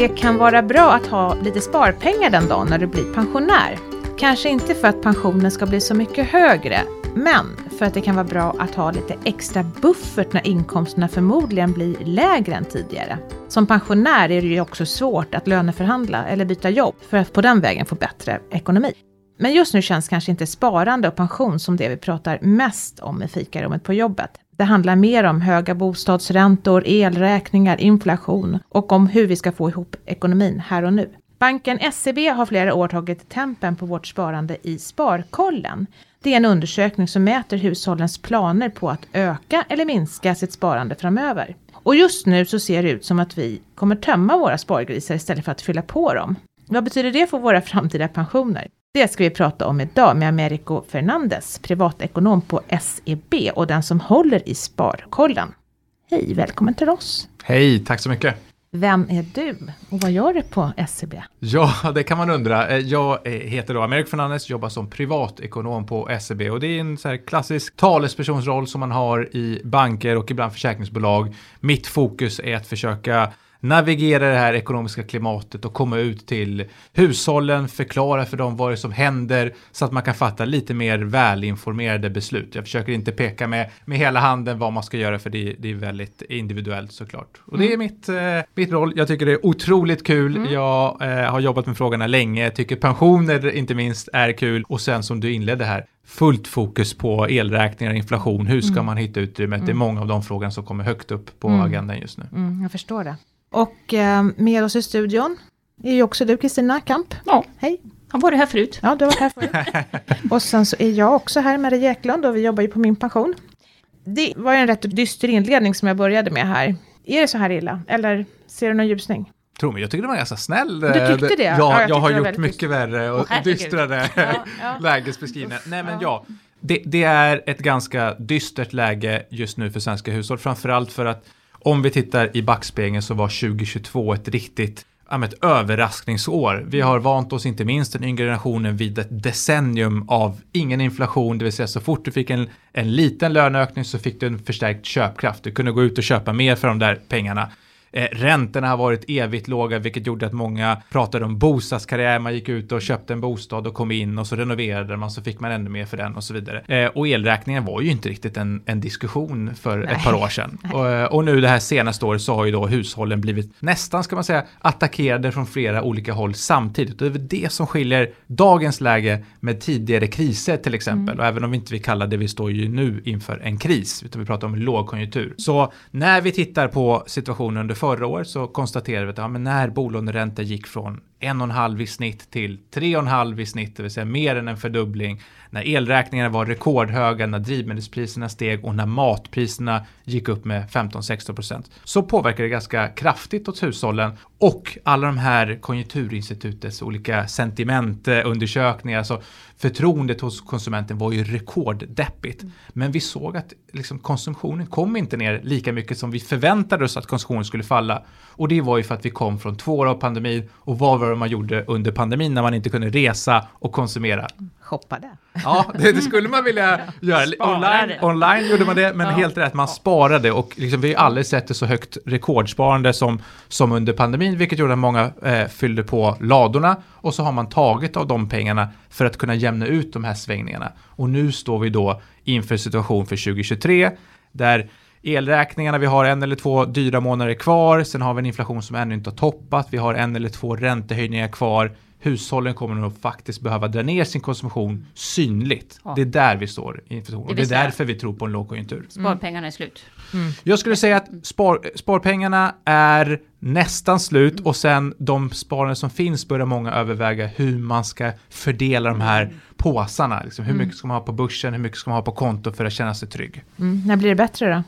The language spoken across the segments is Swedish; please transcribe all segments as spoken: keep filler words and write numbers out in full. det kan vara bra att ha lite sparpengar den dagen när du blir pensionär. Kanske inte för att pensionen ska bli så mycket högre, men för att det kan vara bra att ha lite extra buffert när inkomsterna förmodligen blir lägre än tidigare. Som pensionär är det ju också svårt att löneförhandla eller byta jobb för att på den vägen få bättre ekonomi. Men just nu känns kanske inte sparande och pension som det vi pratar mest om i fikarummet på jobbet. Det handlar mer om höga bostadsräntor, elräkningar, inflation och om hur vi ska få ihop ekonomin här och nu. Banken S E B har flera år tagit tempen på vårt sparande i Sparkollen. Det är en undersökning som mäter hushållens planer på att öka eller minska sitt sparande framöver. Och just nu så ser det ut som att vi kommer tömma våra spargrisar istället för att fylla på dem. Vad betyder det för våra framtida pensioner? Det ska vi prata om idag med Américo Fernández, privatekonom på S E B och den som håller i Sparkollen. Hej, välkommen till oss. Hej, tack så mycket. Vem är du och vad gör du på S E B? Ja, det kan man undra. Jag heter då Américo Fernández, jobbar som privatekonom på S E B. Och det är en så här klassisk talespersonsroll som man har i banker och ibland försäkringsbolag. Mitt fokus är att försöka navigera det här ekonomiska klimatet och komma ut till hushållen, förklara för dem vad det som händer så att man kan fatta lite mer välinformerade beslut. Jag försöker inte peka med, med hela handen vad man ska göra, för det, det är väldigt individuellt såklart. Och mm. det är mitt, eh, mitt roll. Jag tycker det är otroligt kul. Mm. Jag eh, har jobbat med frågorna länge. Jag tycker pensioner inte minst är kul. Och sen som du inledde här, fullt fokus på elräkningar, inflation. Hur ska mm. man hitta utrymmet? Mm. Det är många av de frågorna som kommer högt upp på mm. agendan just nu. Mm, jag förstår det. Och eh, med oss i studion är ju också du, Kristina Kamp. Ja, hej. Han var det här förut. Ja, du var här förut. Och sen så är jag också här, Mary Gäklund, och vi jobbar ju på Min Pension. Det var ju en rätt dyster inledning som jag började med här. Är det så här illa? Eller ser du någon ljusning? Tror mig, jag tycker det var ganska snäll. Du tyckte det? Ja, ja jag, jag har gjort mycket dyst. värre och oh, dystrare ja, ja. lägesbeskrivningar. Nej, men ja. ja. Det, det är ett ganska dystert läge just nu för svenska hushåll. Framförallt för att om vi tittar i backspegeln så var tjugohundratjugotvå ett riktigt ett överraskningsår. Vi har vant oss, inte minst den yngre generationen, vid ett decennium av ingen inflation. Det vill säga, så fort du fick en, en liten löneökning så fick du en förstärkt köpkraft. Du kunde gå ut och köpa mer för de där pengarna. Eh, räntorna har varit evigt låga, vilket gjorde att många pratade om bostadskarriär. Man gick ut och köpte en bostad och kom in och så renoverade man, så fick man ännu mer för den och så vidare. Eh, och elräkningen var ju inte riktigt en, en diskussion för Nej. ett par år sedan. Och, och nu det här senaste året så har ju då hushållen blivit nästan, ska man säga, attackerade från flera olika håll samtidigt. Och det är det som skiljer dagens läge med tidigare kriser till exempel. Mm. Och även om vi inte vill kalla det vi står ju nu inför en kris, utan vi pratar om lågkonjunktur. Så när vi tittar på situationen under förra året så konstaterade vi att ja, men när bolåneräntan gick från en komma fem i snitt till tre komma fem i snitt, det vill säga mer än en fördubbling, när elräkningarna var rekordhöga, när drivmedelspriserna steg och när matpriserna gick upp med femton till sexton procent, så påverkade det ganska kraftigt åt hushållen. Och alla de här konjunkturinstitutets olika sentimentundersökningar, så förtroendet hos konsumenten var ju rekorddeppigt. Mm. Men vi såg att liksom, konsumtionen kom inte ner lika mycket som vi förväntade oss att konsumtionen skulle falla. Och det var ju för att vi kom från två år av pandemin, och vad var det man gjorde under pandemin när man inte kunde resa och konsumera? Shoppade. Ja, det, det skulle man vilja göra. Online, online gjorde man det, men ja. helt rätt, man sparade. Och liksom, vi har ju aldrig sett det så högt rekordsparande som, som under pandemin, vilket gjorde att många eh, fyllde på ladorna. Och så har man tagit av de pengarna för att kunna jämna ut de här svängningarna. Och nu står vi då inför situation för tjugohundratjugotre där elräkningarna, vi har en eller två dyra månader kvar. Sen har vi en inflation som ännu inte har toppat. Vi har en eller två räntehöjningar kvar. Hushållen kommer nog faktiskt behöva dra ner sin konsumtion synligt. Ja. Det är där vi står inför. Och det är därför vi tror på en lågkonjunktur. Sparpengarna är slut. Mm. Jag skulle säga att spar, sparpengarna är nästan slut. Mm. Och sen de sparande som finns börjar många överväga hur man ska fördela de här påsarna. Liksom, hur mm. mycket ska man ha på börsen, hur mycket ska man ha på konto för att känna sig trygg. Mm. När blir det bättre då?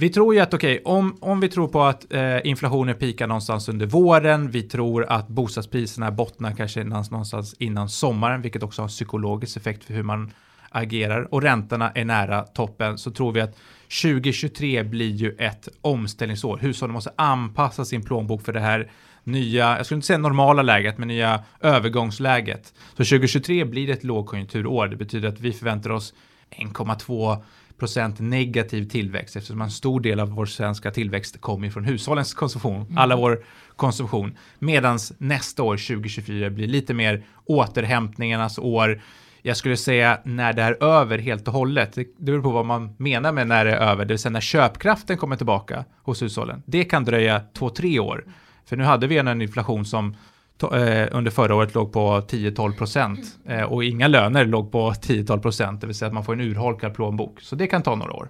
Vi tror ju att okej, okay, om, om vi tror på att eh, inflationen pikar någonstans under våren, vi tror att bostadspriserna bottnar kanske någonstans innan sommaren, vilket också har en psykologisk effekt för hur man agerar, och räntorna är nära toppen, så tror vi att tjugohundratjugotre blir ju ett omställningsår. Hushållen måste anpassa sin plånbok för det här nya, jag skulle inte säga normala läget, men nya övergångsläget. Så tjugohundratjugotre blir ett lågkonjunkturår. Det betyder att vi förväntar oss 1,2 procent negativ tillväxt, eftersom en stor del av vår svenska tillväxt kommer från hushållens konsumtion, mm. alla vår konsumtion, medan nästa år tjugo tjugofyra blir lite mer återhämtningarnas år. Jag skulle säga när det är över helt och hållet, det beror på vad man menar med när det är över, det vill säga när köpkraften kommer tillbaka hos hushållen. Det kan dröja två, tre år, för nu hade vi en inflation som under förra året låg på tio till tolv procent och inga löner låg på tio till tolv procent, det vill säga att man får en urholkad plånbok. Så det kan ta några år.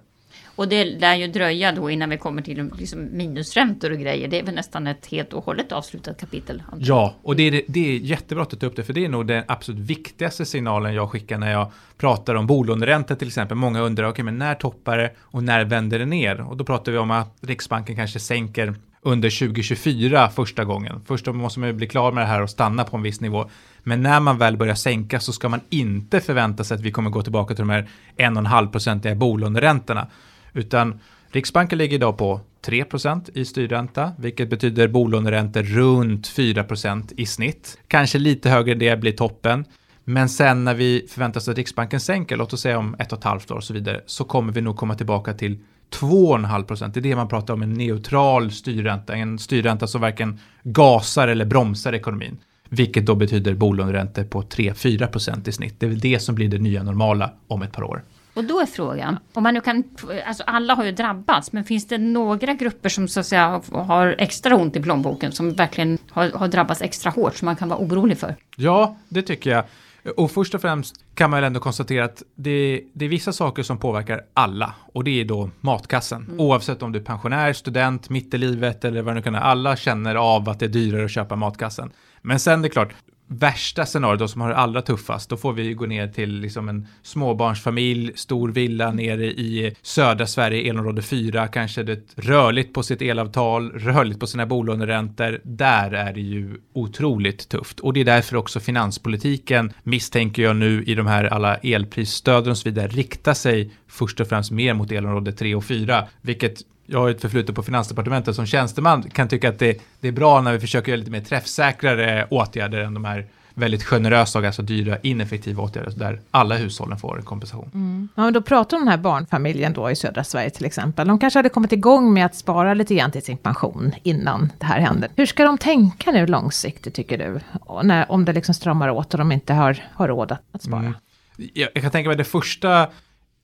Och det lär ju dröja då innan vi kommer till liksom minusräntor och grejer. Det är väl nästan ett helt och hållet avslutat kapitel. Ja, och det är, det är jättebra att ta upp det, för det är nog den absolut viktigaste signalen jag skickar när jag pratar om bolåneräntor till exempel. Många undrar, okay, men när toppar det och när vänder det ner? Och då pratar vi om att Riksbanken kanske sänker under tjugo tjugofyra första gången. Först måste man ju bli klar med det här och stanna på en viss nivå. Men när man väl börjar sänka så ska man inte förvänta sig att vi kommer gå tillbaka till de här en komma fem procentiga bolåneräntorna. Utan Riksbanken ligger idag på tre procent i styrränta, vilket betyder bolåneräntor runt fyra procent i snitt. Kanske lite högre än det blir toppen. Men sen när vi förväntar oss att Riksbanken sänker, låt oss säga om ett och ett halvt år och så vidare, så kommer vi nog komma tillbaka till två komma fem procent. Det är det man pratar om, en neutral styrränta. En styrränta som varken gasar eller bromsar ekonomin. Vilket då betyder bolåneräntor på tre till fyra procent i snitt. Det är väl det som blir det nya normala om ett par år. Och då är frågan, om man nu kan, alltså alla har ju drabbats, men finns det några grupper som så att säga har extra ont i plånboken, som verkligen har, har drabbats extra hårt, som man kan vara orolig för? Ja, det tycker jag. Och först och främst kan man ändå konstatera att det, det är vissa saker som påverkar alla. Och det är då matkassen. Mm. Oavsett om du är pensionär, student, mitt i livet eller vad du kan. Alla känner av att det är dyrare att köpa matkassen. Men sen det är klart, värsta scenariot, de som har det allra tuffast, då får vi gå ner till liksom en småbarnsfamilj, stor villa nere i södra Sverige, elområde fyra, kanske det rörligt på sitt elavtal, rörligt på sina bolåneräntor. Där är det ju otroligt tufft, och det är därför också finanspolitiken, misstänker jag nu, i de här alla elprisstöden och så vidare, riktar sig först och främst mer mot elområde tre och fyra, vilket jag har ett förflutet på Finansdepartementet som tjänsteman, kan tycka att det, det är bra när vi försöker göra lite mer träffsäkrare åtgärder än de här väldigt generösa och alltså dyra, ineffektiva åtgärder där alla hushållen får en kompensation. Mm. Ja, men då pratar om den här barnfamiljen då i södra Sverige till exempel. De kanske hade kommit igång med att spara lite grann till sin pension innan det här hände. Hur ska de tänka nu långsiktigt, tycker du? När, om det liksom stramar åt och de inte har, har råd att spara. Mm. Jag, jag kan tänka mig det första...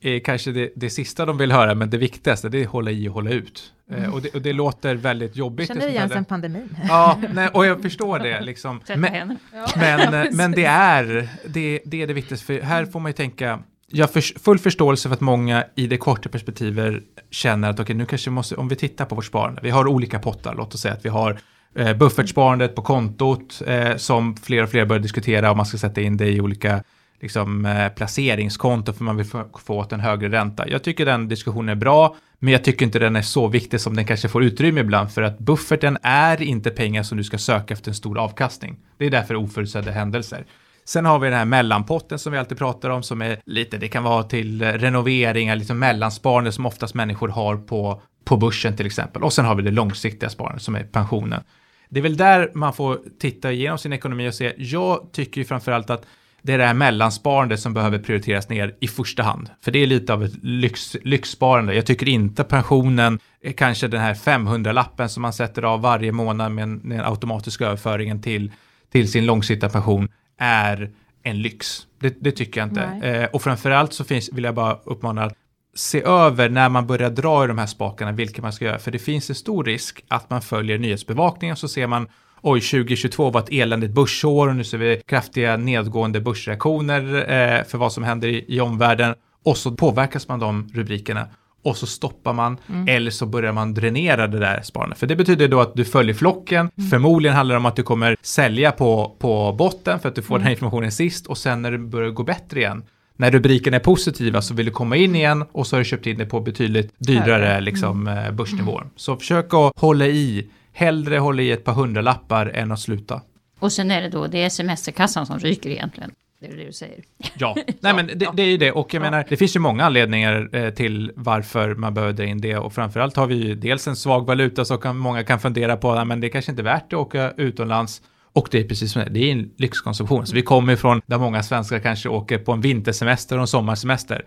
är kanske det, det sista de vill höra, men det viktigaste, det är hålla i och hålla ut. Mm. Eh, och, det, och det låter väldigt jobbigt. Känner du igen sen pandemin? Ja, nej, och jag förstår det. Liksom. Men, ja. men, men det, är, det, det är det viktigaste. För här får man ju tänka, jag har full förståelse för att många i det korta perspektivet känner att okay, nu kanske måste, om vi tittar på vårt sparande, vi har olika pottar, låt oss säga att vi har eh, buffertsparandet på kontot eh, som fler och fler börjar diskutera om man ska sätta in det i olika liksom eh, placeringskonto för man vill få, få åt en högre ränta. Jag tycker den diskussionen är bra, men jag tycker inte den är så viktig som den kanske får utrymme ibland, för att bufferten är inte pengar som du ska söka efter en stor avkastning. Det är därför oförutsedda händelser. Sen har vi den här mellanpotten som vi alltid pratar om, som är lite, det kan vara till renoveringar, liksom mellansparande som oftast människor har på, på börsen till exempel. Och sen har vi det långsiktiga sparandet som är pensionen. Det är väl där man får titta igenom sin ekonomi och se, jag tycker ju framförallt att det är det här mellansparande som behöver prioriteras ner i första hand. För det är lite av ett lyx, lyxsparande. Jag tycker inte pensionen är kanske den här femhundralappen som man sätter av varje månad med en, med en automatisk överföring till, till sin långsiktiga pension är en lyx. Det, det tycker jag inte. Eh, och framförallt så finns, vill jag bara uppmana att se över när man börjar dra i de här spakarna vilka man ska göra. För det finns en stor risk att man följer nyhetsbevakningen, så ser man oj, tjugo tjugotvå var ett eländigt börsår och nu ser vi kraftiga nedgående börsreaktioner eh, för vad som händer i, i omvärlden. Och så påverkas man de rubrikerna och så stoppar man mm. eller så börjar man dränera det där sparandet. För det betyder då att du följer flocken. Mm. Förmodligen handlar det om att du kommer sälja på, på botten för att du får mm. den här informationen sist, och sen när det börjar gå bättre igen. När rubrikerna är positiva så vill du komma in igen och så har du köpt in det på betydligt dyrare liksom, mm. börsnivåer. Så försök att hålla i. Hellre hålla i ett par hundralappar än att sluta. Och sen är det då, det är semesterkassan som ryker egentligen. Det är det du säger. Ja, nej men det, det är ju det. Och jag ja. menar, det finns ju många anledningar till varför man behöver dra in det. Och framförallt har vi ju dels en svag valuta så kan många kan fundera på att det kanske inte är värt att åka utomlands. Och det är precis som det, det är en lyxkonsumtion. Så vi kommer ifrån där många svenskar kanske åker på en vintersemester och en sommarsemester.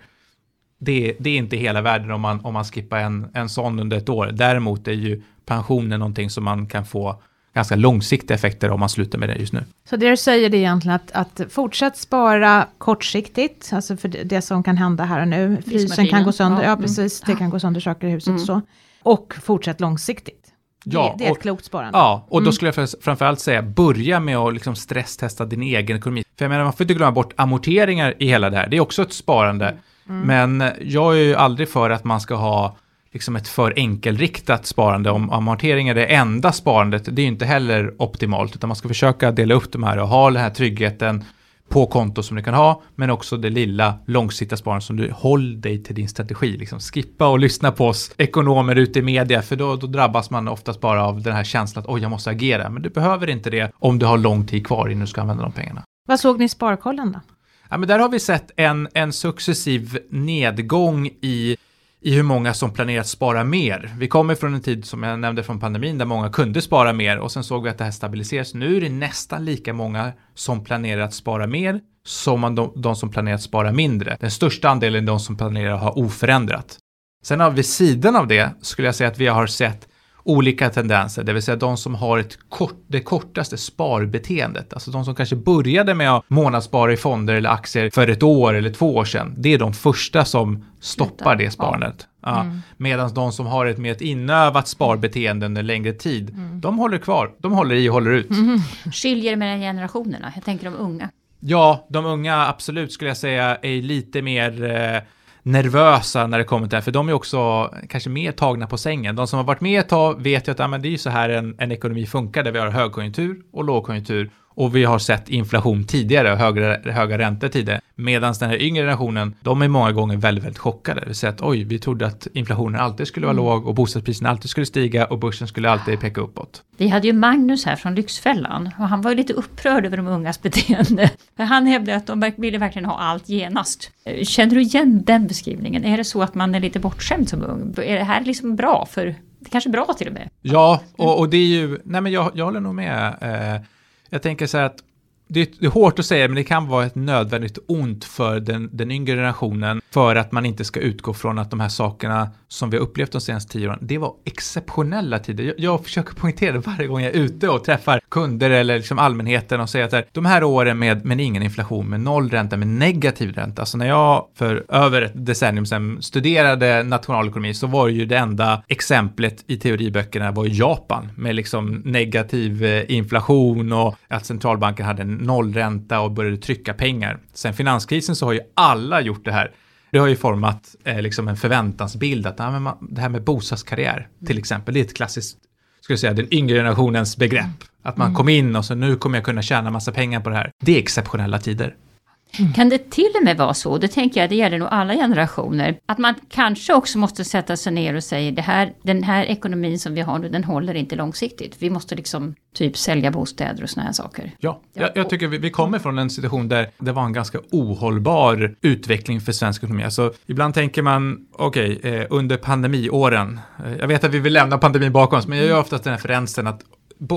det, det är inte hela världen om man, om man skippar en, en sån under ett år. Däremot är ju pensionen någonting som man kan få ganska långsiktiga effekter om man slutar med det just nu. Så det du säger är egentligen att, att fortsätt spara kortsiktigt, alltså för det som kan hända här och nu. Frysen kan gå sönder, ja, ja precis, mm. det kan gå sönder saker i huset mm. och så. Och fortsätt långsiktigt. Ja, det, det är ett och, klokt sparande. Ja, och mm. då skulle jag framförallt säga, börja med att liksom stresstesta din egen ekonomi. För jag menar, man får inte glömma bort amorteringar i hela det här. Det är också ett sparande. Mm. Mm. Men jag är ju aldrig för att man ska ha liksom ett för enkelriktat sparande. Om amorteringar är det enda sparandet, det är ju inte heller optimalt. Utan man ska försöka dela upp de här och ha den här tryggheten på konto som du kan ha. Men också det lilla långsiktiga sparandet som du håller dig till din strategi. Liksom skippa och lyssna på oss ekonomer ute i media. För då, då drabbas man oftast bara av den här känslan att oj, jag måste agera. Men du behöver inte det om du har lång tid kvar innan du ska använda de pengarna. Vad såg ni i Sparkollen då? Ja, men där har vi sett en, en successiv nedgång i... i hur många som planerat spara mer. Vi kommer från en tid som jag nämnde från pandemin där många kunde spara mer och sen såg vi att det här stabiliseras. Nu är det nästan lika många som planerat spara mer som de, de som planerat spara mindre. Den största andelen de som planerar har oförändrat. Sen har vi sidan av det skulle jag säga att vi har sett olika tendenser. Det vill säga de som har ett kort, det kortaste sparbeteendet. Alltså de som kanske började med att månadsspara i fonder eller aktier för ett år eller två år sedan. Det är de första som stoppar det sparandet. Ja. Mm. Medan de som har ett mer ett inövat sparbeteende under längre tid. Mm. De håller kvar. De håller i och håller ut. Mm. Skiljer mellan generationerna. Jag tänker de unga. Ja, de unga absolut skulle jag säga är lite mer... Eh, nervösa när det kommer till det här, för de är också kanske mer tagna på sängen. De som har varit med ett tag vet ju att ah, men det är ju så här en, en ekonomi funkar där vi har högkonjunktur och lågkonjunktur och vi har sett inflation tidigare och högre, höga räntor tidigare. Medan den här yngre generationen, de är många gånger väldigt, väldigt chockade. Vi säger att oj, vi trodde att inflationen alltid skulle vara mm. låg och bostadspriserna alltid skulle stiga och börsen skulle alltid peka uppåt. Vi hade ju Magnus här från Lyxfällan och han var ju lite upprörd över de ungas beteende. Han hävdade att de ville verkligen ha allt genast. Känner du igen den beskrivningen? Är det så att man är lite bortskämd som ung? Är det här liksom bra för, det är kanske bra till och med? Ja, och, och det är ju, nej men jag, jag håller nog med. Eh, jag tänker så här att Det är, det är hårt att säga, men det kan vara ett nödvändigt ont för den, den yngre generationen för att man inte ska utgå från att de här sakerna som vi har upplevt de senaste tio åren, det var exceptionella tider. Jag, jag försöker poängtera det varje gång jag är ute och träffar kunder eller liksom allmänheten och säger att här, de här åren med, med ingen inflation, med noll ränta, med negativ ränta. Alltså när jag för över ett decennium sedan studerade nationalekonomi så var ju det enda exemplet i teoriböckerna var Japan med liksom negativ inflation och att centralbanken hade en nollränta och började trycka pengar. Sen finanskrisen så har ju alla gjort det här. Det har ju format eh, liksom en förväntansbild att ah, men man, det här med bostadskarriär mm. till exempel, det är ett klassiskt, skulle jag säga, den yngre generationens begrepp. Mm. Att man mm. kom in och så nu kommer jag kunna tjäna massa pengar på det här. Det är exceptionella tider. Mm. Kan det till och med vara så, det tänker jag, det gäller nog alla generationer, att man kanske också måste sätta sig ner och säga det här, den här ekonomin som vi har nu, den håller inte långsiktigt. Vi måste liksom typ sälja bostäder och såna här saker. Ja, jag, jag tycker vi, vi kommer från en situation där det var en ganska ohållbar utveckling för svensk ekonomi. Alltså, ibland tänker man, okej, okay, eh, under pandemiåren, eh, jag vet att vi vill lämna pandemin bakom oss, men jag gör oftast den här förändringen att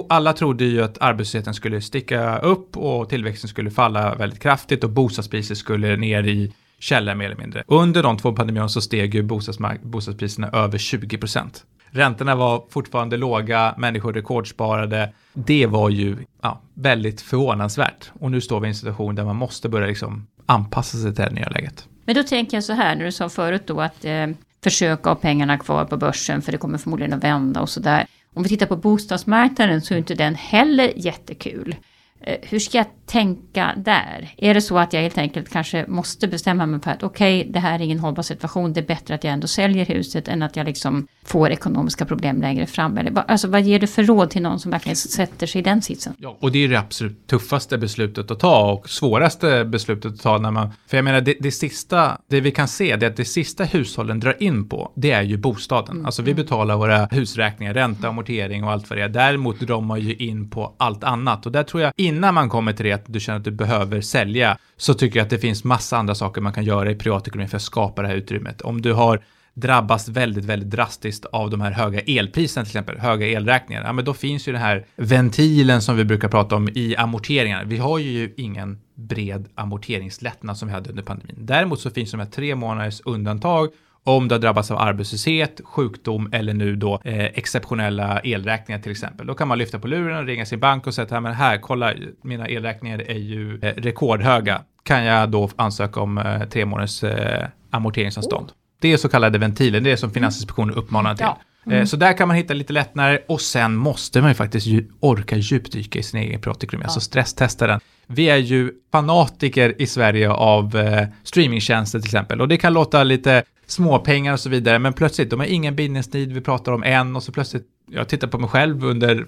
alla trodde ju att arbetslösheten skulle sticka upp och tillväxten skulle falla väldigt kraftigt och bostadspriser skulle ner i källor mer eller mindre. Under de två pandemierna så steg ju bostadsmark- bostadspriserna över tjugo procent. Räntorna var fortfarande låga, människor rekordsparade. Det var ju ja, väldigt förvånansvärt. Och nu står vi i en situation där man måste börja liksom anpassa sig till det nya läget. Men då tänker jag så här, när du sa förut då att eh, försöka ha pengarna kvar på börsen för det kommer förmodligen att vända och sådär. Om vi tittar på bostadsmarknaden så är inte den heller jättekul. Hur ska jag tänka där? Är det så att jag helt enkelt kanske måste bestämma mig för att okej, okay, det här är ingen hållbar situation. Det är bättre att jag ändå säljer huset än att jag liksom får ekonomiska problem längre fram. Alltså vad ger du för råd till någon som verkligen sätter sig i den sitsen? Ja, och det är det absolut tuffaste beslutet att ta och svåraste beslutet att ta. När man, för jag menar, det, det sista, det vi kan se det är att det sista hushållen drar in på, det är ju bostaden. Mm. Alltså vi betalar våra husräkningar, ränta, amortering och allt vad det är. Däremot drar man ju in på allt annat. Och där tror jag innan man kommer till det att du känner att du behöver sälja så tycker jag att det finns massa andra saker man kan göra i privatekonomin för att skapa det här utrymmet. Om du har drabbas väldigt, väldigt drastiskt av de här höga elpriserna, till exempel höga elräkningar, ja, men då finns ju den här ventilen som vi brukar prata om i amorteringar. Vi har ju ingen bred amorteringslättnad som vi hade under pandemin. Däremot så finns de här tre månaders undantag om du har drabbats av arbetslöshet, sjukdom eller nu då eh, exceptionella elräkningar till exempel. Då kan man lyfta på luren och ringa sin bank och säga att här, men här, kolla, mina elräkningar är ju eh, rekordhöga. Kan jag då ansöka om eh, tre månaders eh, amorteringsanstånd? Oh. Det är så kallade ventilen, det är som Finansinspektionen uppmanar till. Ja. Mm. Så där kan man hitta lite lättnader och sen måste man ju faktiskt ju orka djupdyka i sin egen privatekonomi, ja. Alltså stresstesta den. Vi är ju fanatiker i Sverige av eh, streamingtjänster till exempel och det kan låta lite småpengar och så vidare, men plötsligt, de har ingen bindningstid, vi pratar om en och så plötsligt, jag tittar på mig själv under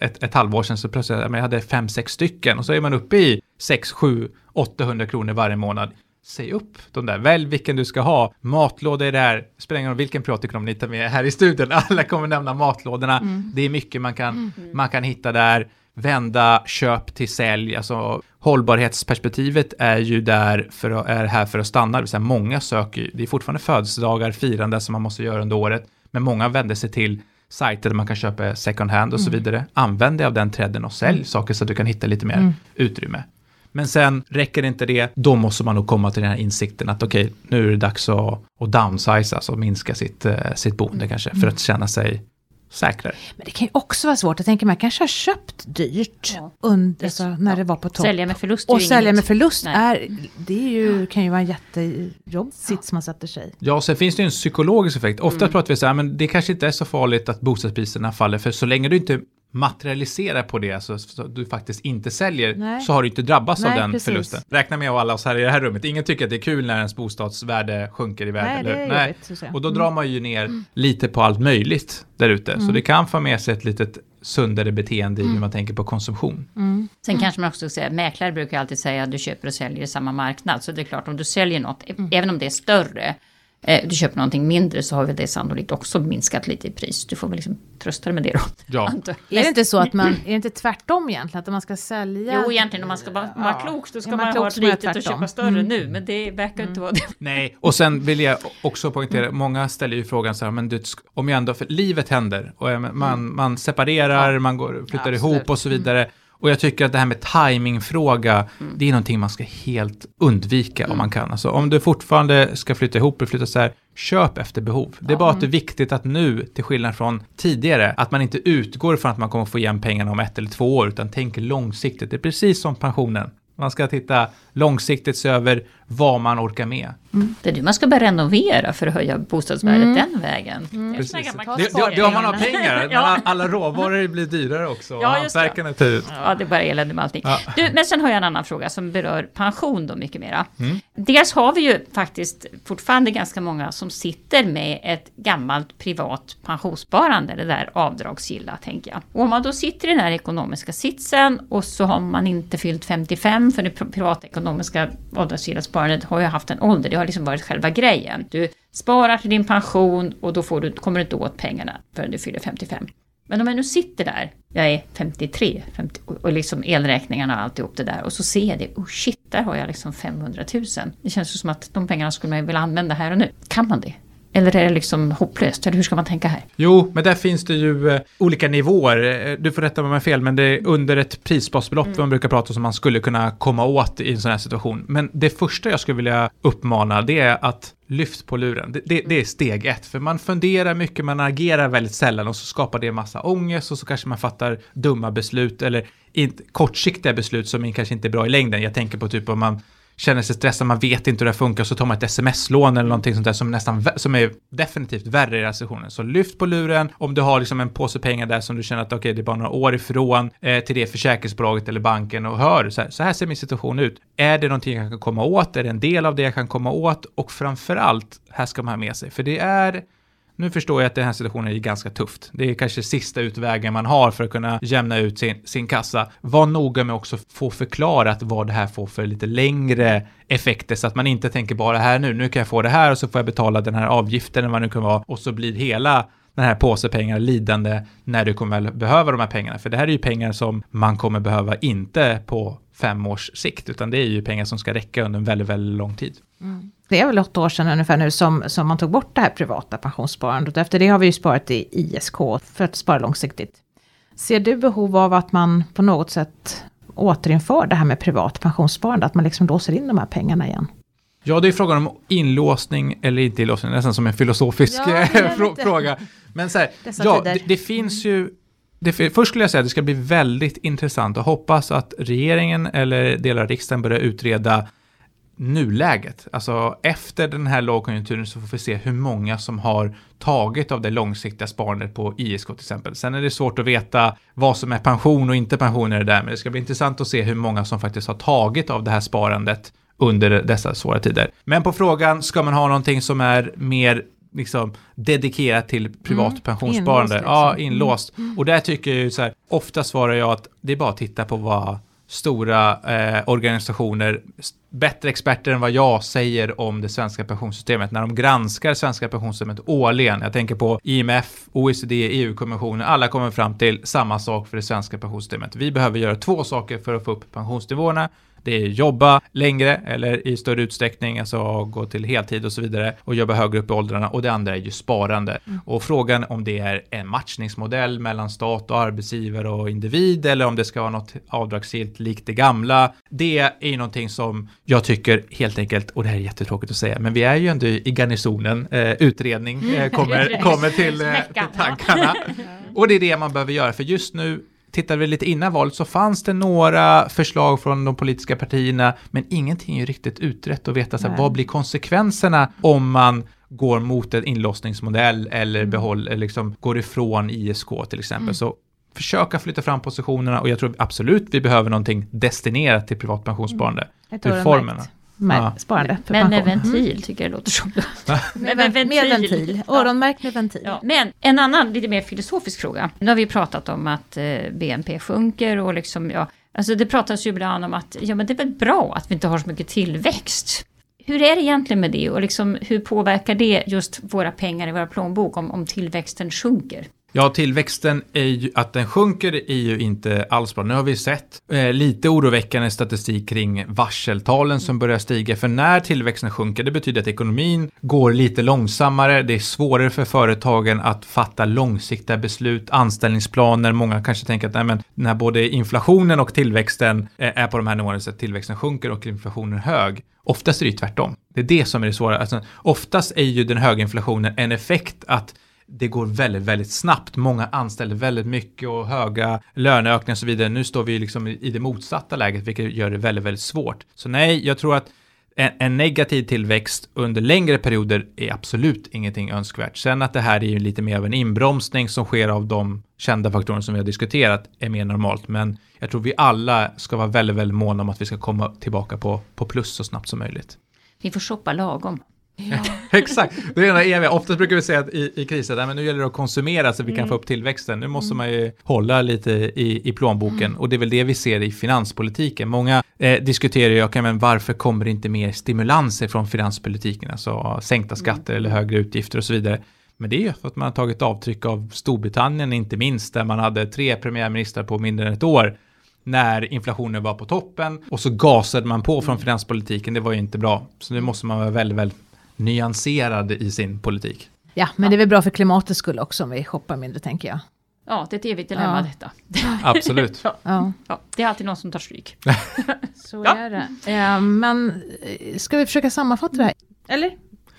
ett, ett halvår sedan så plötsligt, jag hade fem, sex stycken och så är man uppe i sex, sju, åttahundra kronor varje månad. Säg upp de där, välj vilken du ska ha. Matlåda är det här, spelar ingen roll vilken privatekonom ni tar med här i studion. Alla kommer nämna matlådorna. Mm. Det är mycket man kan, mm. man kan hitta där. Vända köp till sälj. Alltså, hållbarhetsperspektivet är ju där för att, är här för att stanna. Det vill säga, många söker, det är fortfarande födelsedagar, firande som man måste göra under året. Men många vänder sig till sajter där man kan köpa second hand och mm. så vidare. Använd dig av den trenden och sälj saker så att du kan hitta lite mer mm. utrymme. Men sen räcker inte det, då måste man nog komma till den här insikten att okej, okay, nu är det dags att, att downsize, alltså minska sitt, sitt boende mm. kanske för att känna sig säkrare. Men det kan ju också vara svårt, jag tänker man kanske har köpt dyrt ja. under, alltså, när ja. det var på topp. Sälja med förlust är Och sälja med förlust är, det är ju, kan ju vara en jättejobb sits ja. man sätter sig. Ja, sen finns det ju en psykologisk effekt. Ofta mm. pratar vi så här, men det kanske inte är så farligt att bostadspriserna faller, för så länge du inte materialisera på det, alltså, så du faktiskt inte säljer, Nej. så har du inte drabbats Nej, av den precis. förlusten. Räkna med alla oss här i det här rummet. Ingen tycker att det är kul när ens bostadsvärde sjunker i värde. Nej, eller? Nej. Jobbigt, och då mm. drar man ju ner mm. lite på allt möjligt där ute. Mm. Så det kan få med sig ett litet sundare beteende i mm. hur man tänker på konsumtion. Mm. Sen mm. kanske man också säger, mäklare brukar alltid säga att du köper och säljer i samma marknad. Så det är klart, om du säljer något, mm. även om det är större, du köper någonting mindre, så har väl det sannolikt också minskat lite i pris. Du får väl liksom trösta dig med det då. Ja. Är det inte så att man, är det inte tvärtom egentligen? Att man ska sälja? Jo, egentligen om man ska vara ja. klokt, då ska ja, man, man ha ett litet och köpa större mm. nu. Men det verkar mm. inte vara det. Nej, och sen vill jag också poängtera, många ställer ju frågan så här, men du, om jag ändå, för livet händer och man, mm. man separerar, ja. man går, flyttar ja, ihop och så vidare. Mm. Och jag tycker att det här med timingfråga, mm. det är någonting man ska helt undvika mm. om man kan. Alltså, om du fortfarande ska flytta ihop och flytta så här, köp efter behov. Det är bara mm. att det är viktigt att nu, till skillnad från tidigare, att man inte utgår från att man kommer få igen pengarna om ett eller två år, utan tänker långsiktigt. Det är precis som pensionen. Man ska titta långsiktigt, se över vad man orkar med. Mm. Det är det man ska börja renovera för att höja bostadsvärdet mm. den vägen. Mm. Precis. Det, det, det har man har pengar. ja. Alla råvaror blir dyrare också. Ja, just det. Ut. Ja, det är bara elände med allting. Ja. Du, men sen har jag en annan fråga som berör pension då mycket mera. Mm. Dels har vi ju faktiskt fortfarande ganska många som sitter med ett gammalt privat pensionssparande, det där avdragsgilla, tänker jag. Och om man då sitter i den här ekonomiska sitsen och så har man inte fyllt femtiofem, för det privatekonomiska avdragsgilla sparandet har ju haft en ålder. Det har liksom varit själva grejen. Du sparar till din pension och då får du, kommer du inte åt pengarna förrän du fyller femtiofem. Men om jag nu sitter där, jag är femtiotre och liksom elräkningarna och alltihop det där. Och så ser jag det, oh shit, där har jag liksom femhundratusen. Det känns ju som att de pengarna skulle man vilja använda här och nu. Kan man det? Eller är det liksom hopplöst? Eller hur ska man tänka här? Jo, men där finns det ju eh, olika nivåer. Du får rätta mig om jag är fel, men det är under ett prisbasbelopp mm. man brukar prata om som man skulle kunna komma åt i en sån här situation. Men det första jag skulle vilja uppmana, det är att lyft på luren. Det, det, det är steg ett. För man funderar mycket, man agerar väldigt sällan och så skapar det en massa ångest och så kanske man fattar dumma beslut eller in, kortsiktiga beslut som kanske inte är bra i längden. Jag tänker på typ om man känner sig stressad, man vet inte hur det funkar, så tar man ett sms-lån eller någonting sånt där som, nästan, som är definitivt värre i recessionen. Så lyft på luren, om du har liksom en påse pengar där som du känner att okay, det är bara några år ifrån eh, till det försäkringsbolaget eller banken och hör, så här, så här ser min situation ut. Är det någonting jag kan komma åt? Är det en del av det jag kan komma åt? Och framförallt, här ska man ha med sig, för det är... Nu förstår jag att den här situationen är ganska tufft. Det är kanske sista utvägen man har för att kunna jämna ut sin, sin kassa. Var noga med också få förklarat vad det här får för lite längre effekter. Så att man inte tänker bara här nu, nu kan jag få det här och så får jag betala den här avgiften eller vad det nu kan vara. Och så blir hela den här påsepengar lidande när du kommer väl behöva de här pengarna. För det här är ju pengar som man kommer behöva inte på fem års sikt. Utan det är ju pengar som ska räcka under en väldigt, väldigt lång tid. Mm. det är väl åtta år sedan ungefär nu som, som man tog bort det här privata pensionssparandet. Efter det har vi ju sparat i I S K för att spara långsiktigt. Ser du behov av att man på något sätt återinför det här med privat pensionssparande? Att man liksom låser in de här pengarna igen? Ja, det är frågan om inlåsning eller inte inlåsning. Nästan som en filosofisk ja, fråga. Men så här, ja, det, det finns ju... Det, först skulle jag säga att det ska bli väldigt intressant och hoppas att regeringen eller delar av riksdagen börjar utreda nuläget. Alltså efter den här lågkonjunkturen så får vi se hur många som har tagit av det långsiktiga sparandet på I S K till exempel. Sen är det svårt att veta vad som är pension och inte pension är det där. Men det ska bli intressant att se hur många som faktiskt har tagit av det här sparandet under dessa svåra tider. Men på frågan, ska man ha någonting som är mer... liksom dedikerat till privat mm, pensionssparande. Inlåst, liksom. Ja, inlåst. Mm. Och där tycker jag ju så här, ofta svarar jag att det är bara att titta på vad stora eh, organisationer, bättre experter än vad jag säger om det svenska pensionssystemet. När de granskar svenska pensionssystemet årligen, jag tänker på I M F, O E C D, E U-kommissionen, alla kommer fram till samma sak för det svenska pensionssystemet. Vi behöver göra två saker för att få upp pensionsnivåerna. Det är jobba längre eller i större utsträckning, alltså gå till heltid och så vidare och jobba högre upp i åldrarna, och det andra är ju sparande. Mm. Och frågan om det är en matchningsmodell mellan stat och arbetsgivare och individ eller om det ska vara något avdragsgillt likt det gamla, det är någonting som jag tycker helt enkelt, och det här är jättetråkigt att säga, men vi är ju ändå i garnisonen, eh, utredning eh, kommer, kommer till, eh, till tankarna. Och det är det man behöver göra, för just nu tittar vi lite innan valet så fanns det några förslag från de politiska partierna, men ingenting är ju riktigt utrett och veta så här, vad blir konsekvenserna om man går mot en inlåsningsmodell eller behåller, liksom, går ifrån I S K till exempel. Mm. Så försöka flytta fram positionerna, och jag tror absolut vi behöver någonting destinerat till privat pensionssparande. Mm. Hur formerna. Med ja. Sparande för men pension. Med ventil tycker jag det låter som. med, med ventil. Med ventil. Öronmärkt med ventil. Ja. Men en annan lite mer filosofisk fråga. Nu har vi pratat om att B N P sjunker och liksom, ja, alltså det pratas ju ibland om att ja, men det är väl bra att vi inte har så mycket tillväxt. Hur är det egentligen med det, och liksom, hur påverkar det just våra pengar i våra plånbok om, om tillväxten sjunker? Ja, tillväxten är ju, att den sjunker är ju inte alls bra. Nu har vi sett eh, lite oroväckande statistik kring varseltalen som börjar stiga. För när tillväxten sjunker, det betyder att ekonomin går lite långsammare. Det är svårare för företagen att fatta långsiktiga beslut, anställningsplaner. Många kanske tänker att nej, men, när både inflationen och tillväxten eh, är på de här nivåerna, så att tillväxten sjunker och inflationen är hög. Oftast är det tvärtom. Det är det som är det svåra. Alltså, oftast är ju den höga inflationen en effekt att det går väldigt, väldigt snabbt. Många anställer väldigt mycket och höga löneökningar och så vidare. Nu står vi liksom i det motsatta läget, vilket gör det väldigt, väldigt svårt. Så nej, jag tror att en, en negativ tillväxt under längre perioder är absolut ingenting önskvärt. Sen att det här är ju lite mer av en inbromsning som sker av de kända faktorer som vi har diskuterat är mer normalt. Men jag tror vi alla ska vara väldigt, väldigt måna om att vi ska komma tillbaka på, på plus så snabbt som möjligt. Vi får shoppa lagom. Ja. Exakt, det är det eviga. Oftast brukar vi säga att i, i kriser, nej, men nu gäller det att konsumera så vi mm. kan få upp tillväxten. Nu måste mm. man ju hålla lite i, i plånboken mm. och det är väl det vi ser i finanspolitiken. Många eh, diskuterar ju, okay, men varför kommer det inte mer stimulanser från finanspolitiken? Alltså sänkta skatter mm. eller högre utgifter och så vidare. Men det är ju för att man har tagit avtryck av Storbritannien inte minst, där man hade tre premiärministrar på mindre än ett år. När inflationen var på toppen och så gasade man på från finanspolitiken, det var ju inte bra. Så nu måste man vara väldigt, väldigt nyanserad i sin politik. Ja, men ja. Det är väl bra för klimatets skull också om vi shoppar mindre, tänker jag. Ja, det är ett evigt dilemma ja. Detta. Absolut. ja. Ja. Ja, det är alltid någon som tar stryk. Så ja. Är det. Eh, men ska vi försöka sammanfatta det här? Eller?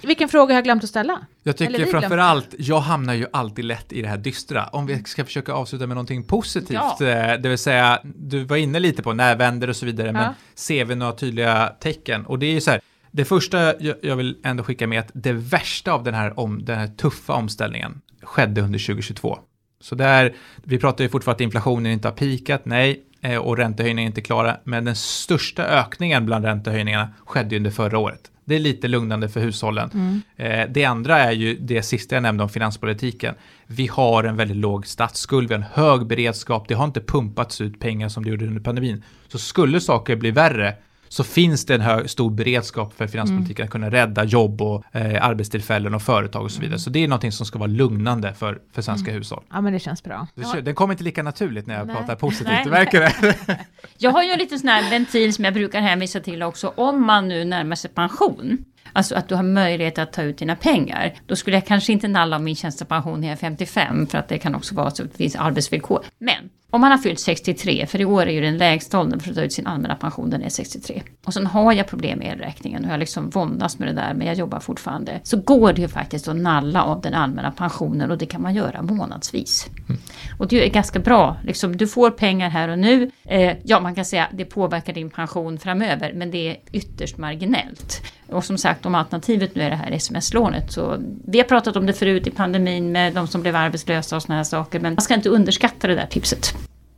Vilken fråga har jag glömt att ställa? Jag tycker framförallt, jag hamnar ju alltid lätt i det här dystra. Om vi ska försöka avsluta med någonting positivt, ja. Det vill säga, du var inne lite på närvänder och så vidare, ja. Men ser vi några tydliga tecken? Och det är ju så här, det första jag vill ändå skicka med är att det värsta av den här, om, den här tuffa omställningen skedde under tjugohundratjugotvå. Så där, vi pratar ju fortfarande att inflationen inte har pikat, nej, och räntehöjningen är inte klara. Men den största ökningen bland räntehöjningarna skedde under förra året. Det är lite lugnande för hushållen. Mm. Eh, det andra är ju det sista jag nämnde om finanspolitiken. Vi har en väldigt låg statsskuld, vi har en hög beredskap. Det har inte pumpats ut pengar som det gjorde under pandemin. Så skulle saker bli värre, så finns det en hög, stor beredskap för finanspolitiken mm. att kunna rädda jobb och eh, arbetstillfällen och företag och så vidare. Så det är någonting som ska vara lugnande för, för svenska mm. hushåll. Ja, men det känns bra. Det, det kommer inte lika naturligt när jag Nej. Pratar positivt, Nej. Det verkar det. Jag har ju en liten sån här ventil som jag brukar hänvisa till också. Om man nu närmar sig pension Alltså att du har möjlighet att ta ut dina pengar. Då skulle jag kanske inte nalla om min tjänstepension när jag är femtiofem. För att det kan också vara så att det finns arbetsvillkor. Men om man har fyllt sextiotre. För i år är ju den lägsta åldern för att ta ut sin allmänna pension. Den är sextiotre. Och sen har jag problem med elräkningen. Och jag liksom våndas med det där. Men jag jobbar fortfarande. Så går det ju faktiskt att nalla av den allmänna pensionen. Och det kan man göra månadsvis. Mm. Och det är ganska bra. Liksom, du får pengar här och nu. Eh, ja, man kan säga att det påverkar din pension framöver. Men det är ytterst marginellt. Och som sagt, om alternativet nu är det här sms-lånet. Så vi har pratat om det förut i pandemin med de som blev arbetslösa och såna här saker. Men man ska inte underskatta det där tipset.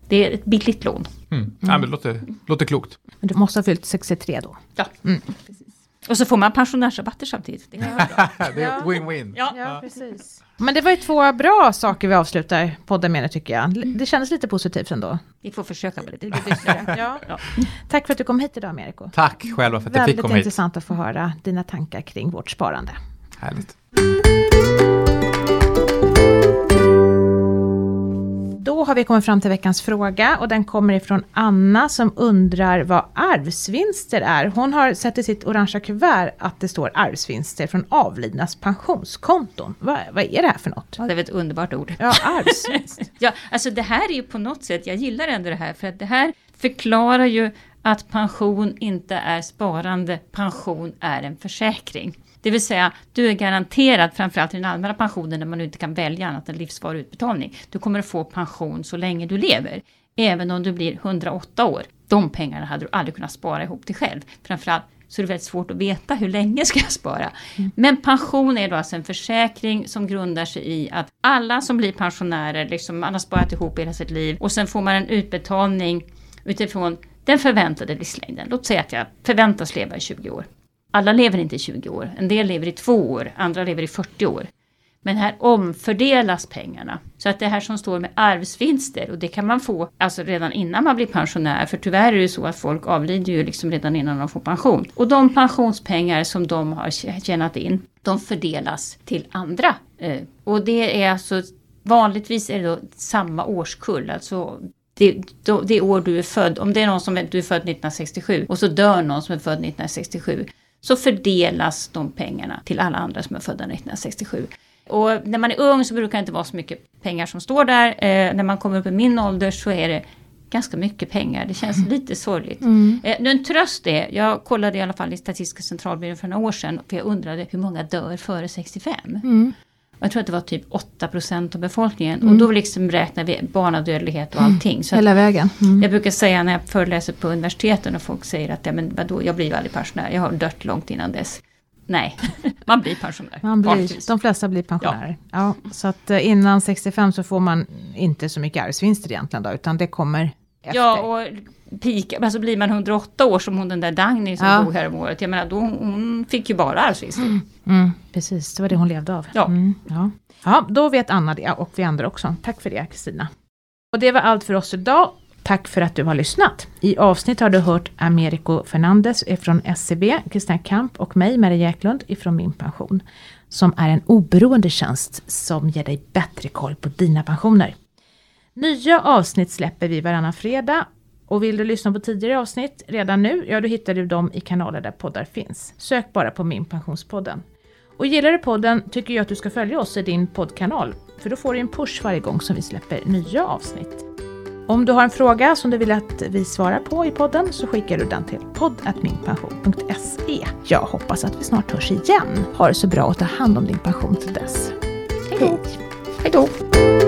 Det är ett billigt lån. Mm. Mm. Ja, men det låter, låter klokt. Men du måste ha fyllt sextiotre då. Ja, mm. Precis. Och så får man pensionärsrabatter samtidigt. Det är win-win. Ja. Ja. Ja, precis. Men det var ju två bra saker vi avslutar podden med, tycker jag. Det kändes lite positivt ändå. Vi får försöka med det. Ja. Ja. Tack för att du kom hit idag, Américo. Tack själva för att jag fick komma hit. Väldigt intressant att få höra dina tankar kring vårt sparande. Härligt. Då har vi kommit fram till veckans fråga och den kommer ifrån Anna som undrar vad arvsvinster är. Hon har sett i sitt orangea kuvert att det står arvsvinster från avlidnas pensionskonton. Vad, vad är det här för något? Ja, det är ett underbart ord. Ja, arvsvinst. Ja, alltså det här är ju på något sätt, jag gillar ändå det här för att det här förklarar ju att pension inte är sparande, pension är en försäkring. Det vill säga, du är garanterad framförallt i den allmänna pensionen när man inte kan välja annat än livsvarig utbetalning. Du kommer att få pension så länge du lever, även om du blir hundraåtta år. De pengarna hade du aldrig kunnat spara ihop till själv. Framförallt så är det väldigt svårt att veta hur länge ska jag spara. Mm. Men pension är då alltså en försäkring som grundar sig i att alla som blir pensionärer, liksom man har sparat ihop hela sitt liv och sen får man en utbetalning utifrån den förväntade livslängden. Låt säga att jag förväntas leva i tjugo år. Alla lever inte i tjugo år. En del lever i två år, andra lever i fyrtio år. Men här omfördelas pengarna. Så att det här som står med arvsvinster, och det kan man få alltså redan innan man blir pensionär. För tyvärr är det så att folk avlider ju liksom redan innan de får pension. Och de pensionspengar som de har tjänat in, de fördelas till andra. Och det är alltså, vanligtvis är det då samma årskull, alltså... Det, då, det år du är född, om det är någon som är, du är född nittonhundrasextiosju och så dör någon som är född nittonhundrasextiosju, så fördelas de pengarna till alla andra som är födda nittonhundrasextiosju. Och när man är ung så brukar det inte vara så mycket pengar som står där. Eh, när man kommer upp i min ålder så är det ganska mycket pengar. Det känns lite sorgligt. Mm. Eh, nu en tröst är, jag kollade i alla fall i Statistiska centralbyrån för några år sedan, för jag undrade hur många dör före sextiofem. Mm. Jag tror att det var typ åtta procent av befolkningen. Mm. Och då liksom räknar vi barnadödlighet och allting. Mm. Så hela vägen. Mm. Jag brukar säga när jag föreläser på universiteten och folk säger att ja, men vadå, jag blir aldrig pensionär. Jag har dött långt innan dess. Nej, man blir pensionär. Man blir, de flesta blir pensionärer. Ja. Ja, så att innan sextiofem så får man inte så mycket arvsvinster egentligen då, utan det kommer efter. Ja, och pika, alltså blir man hundraåtta år som hon den där Dagny som ja. Bor här om året. Jag menar, då hon fick ju bara arvsvinster. Mm. Mm. Precis, det var det hon levde av. Ja. Mm, ja. Ja, då vet Anna det och vi andra också. Tack för det, Kristina. Och det var allt för oss idag. Tack för att du har lyssnat. I avsnitt har du hört Américo Fernández ifrån S E B, Kristina Kamp och mig, Mary Gäklund ifrån Min Pension, som är en oberoende tjänst som ger dig bättre koll på dina pensioner. Nya avsnitt släpper vi varannan fredag. Och vill du lyssna på tidigare avsnitt redan nu, ja då hittar du dem i kanaler där poddar finns. Sök bara på Min Pensionspodden. Och gillar du podden tycker jag att du ska följa oss i din poddkanal, för då får du en push varje gång som vi släpper nya avsnitt. Om du har en fråga som du vill att vi svarar på i podden så skickar du den till podd at min pension punkt se. Jag hoppas att vi snart hörs igen. Ha det så bra och ta hand om din pension till dess. Hej då! Hej då!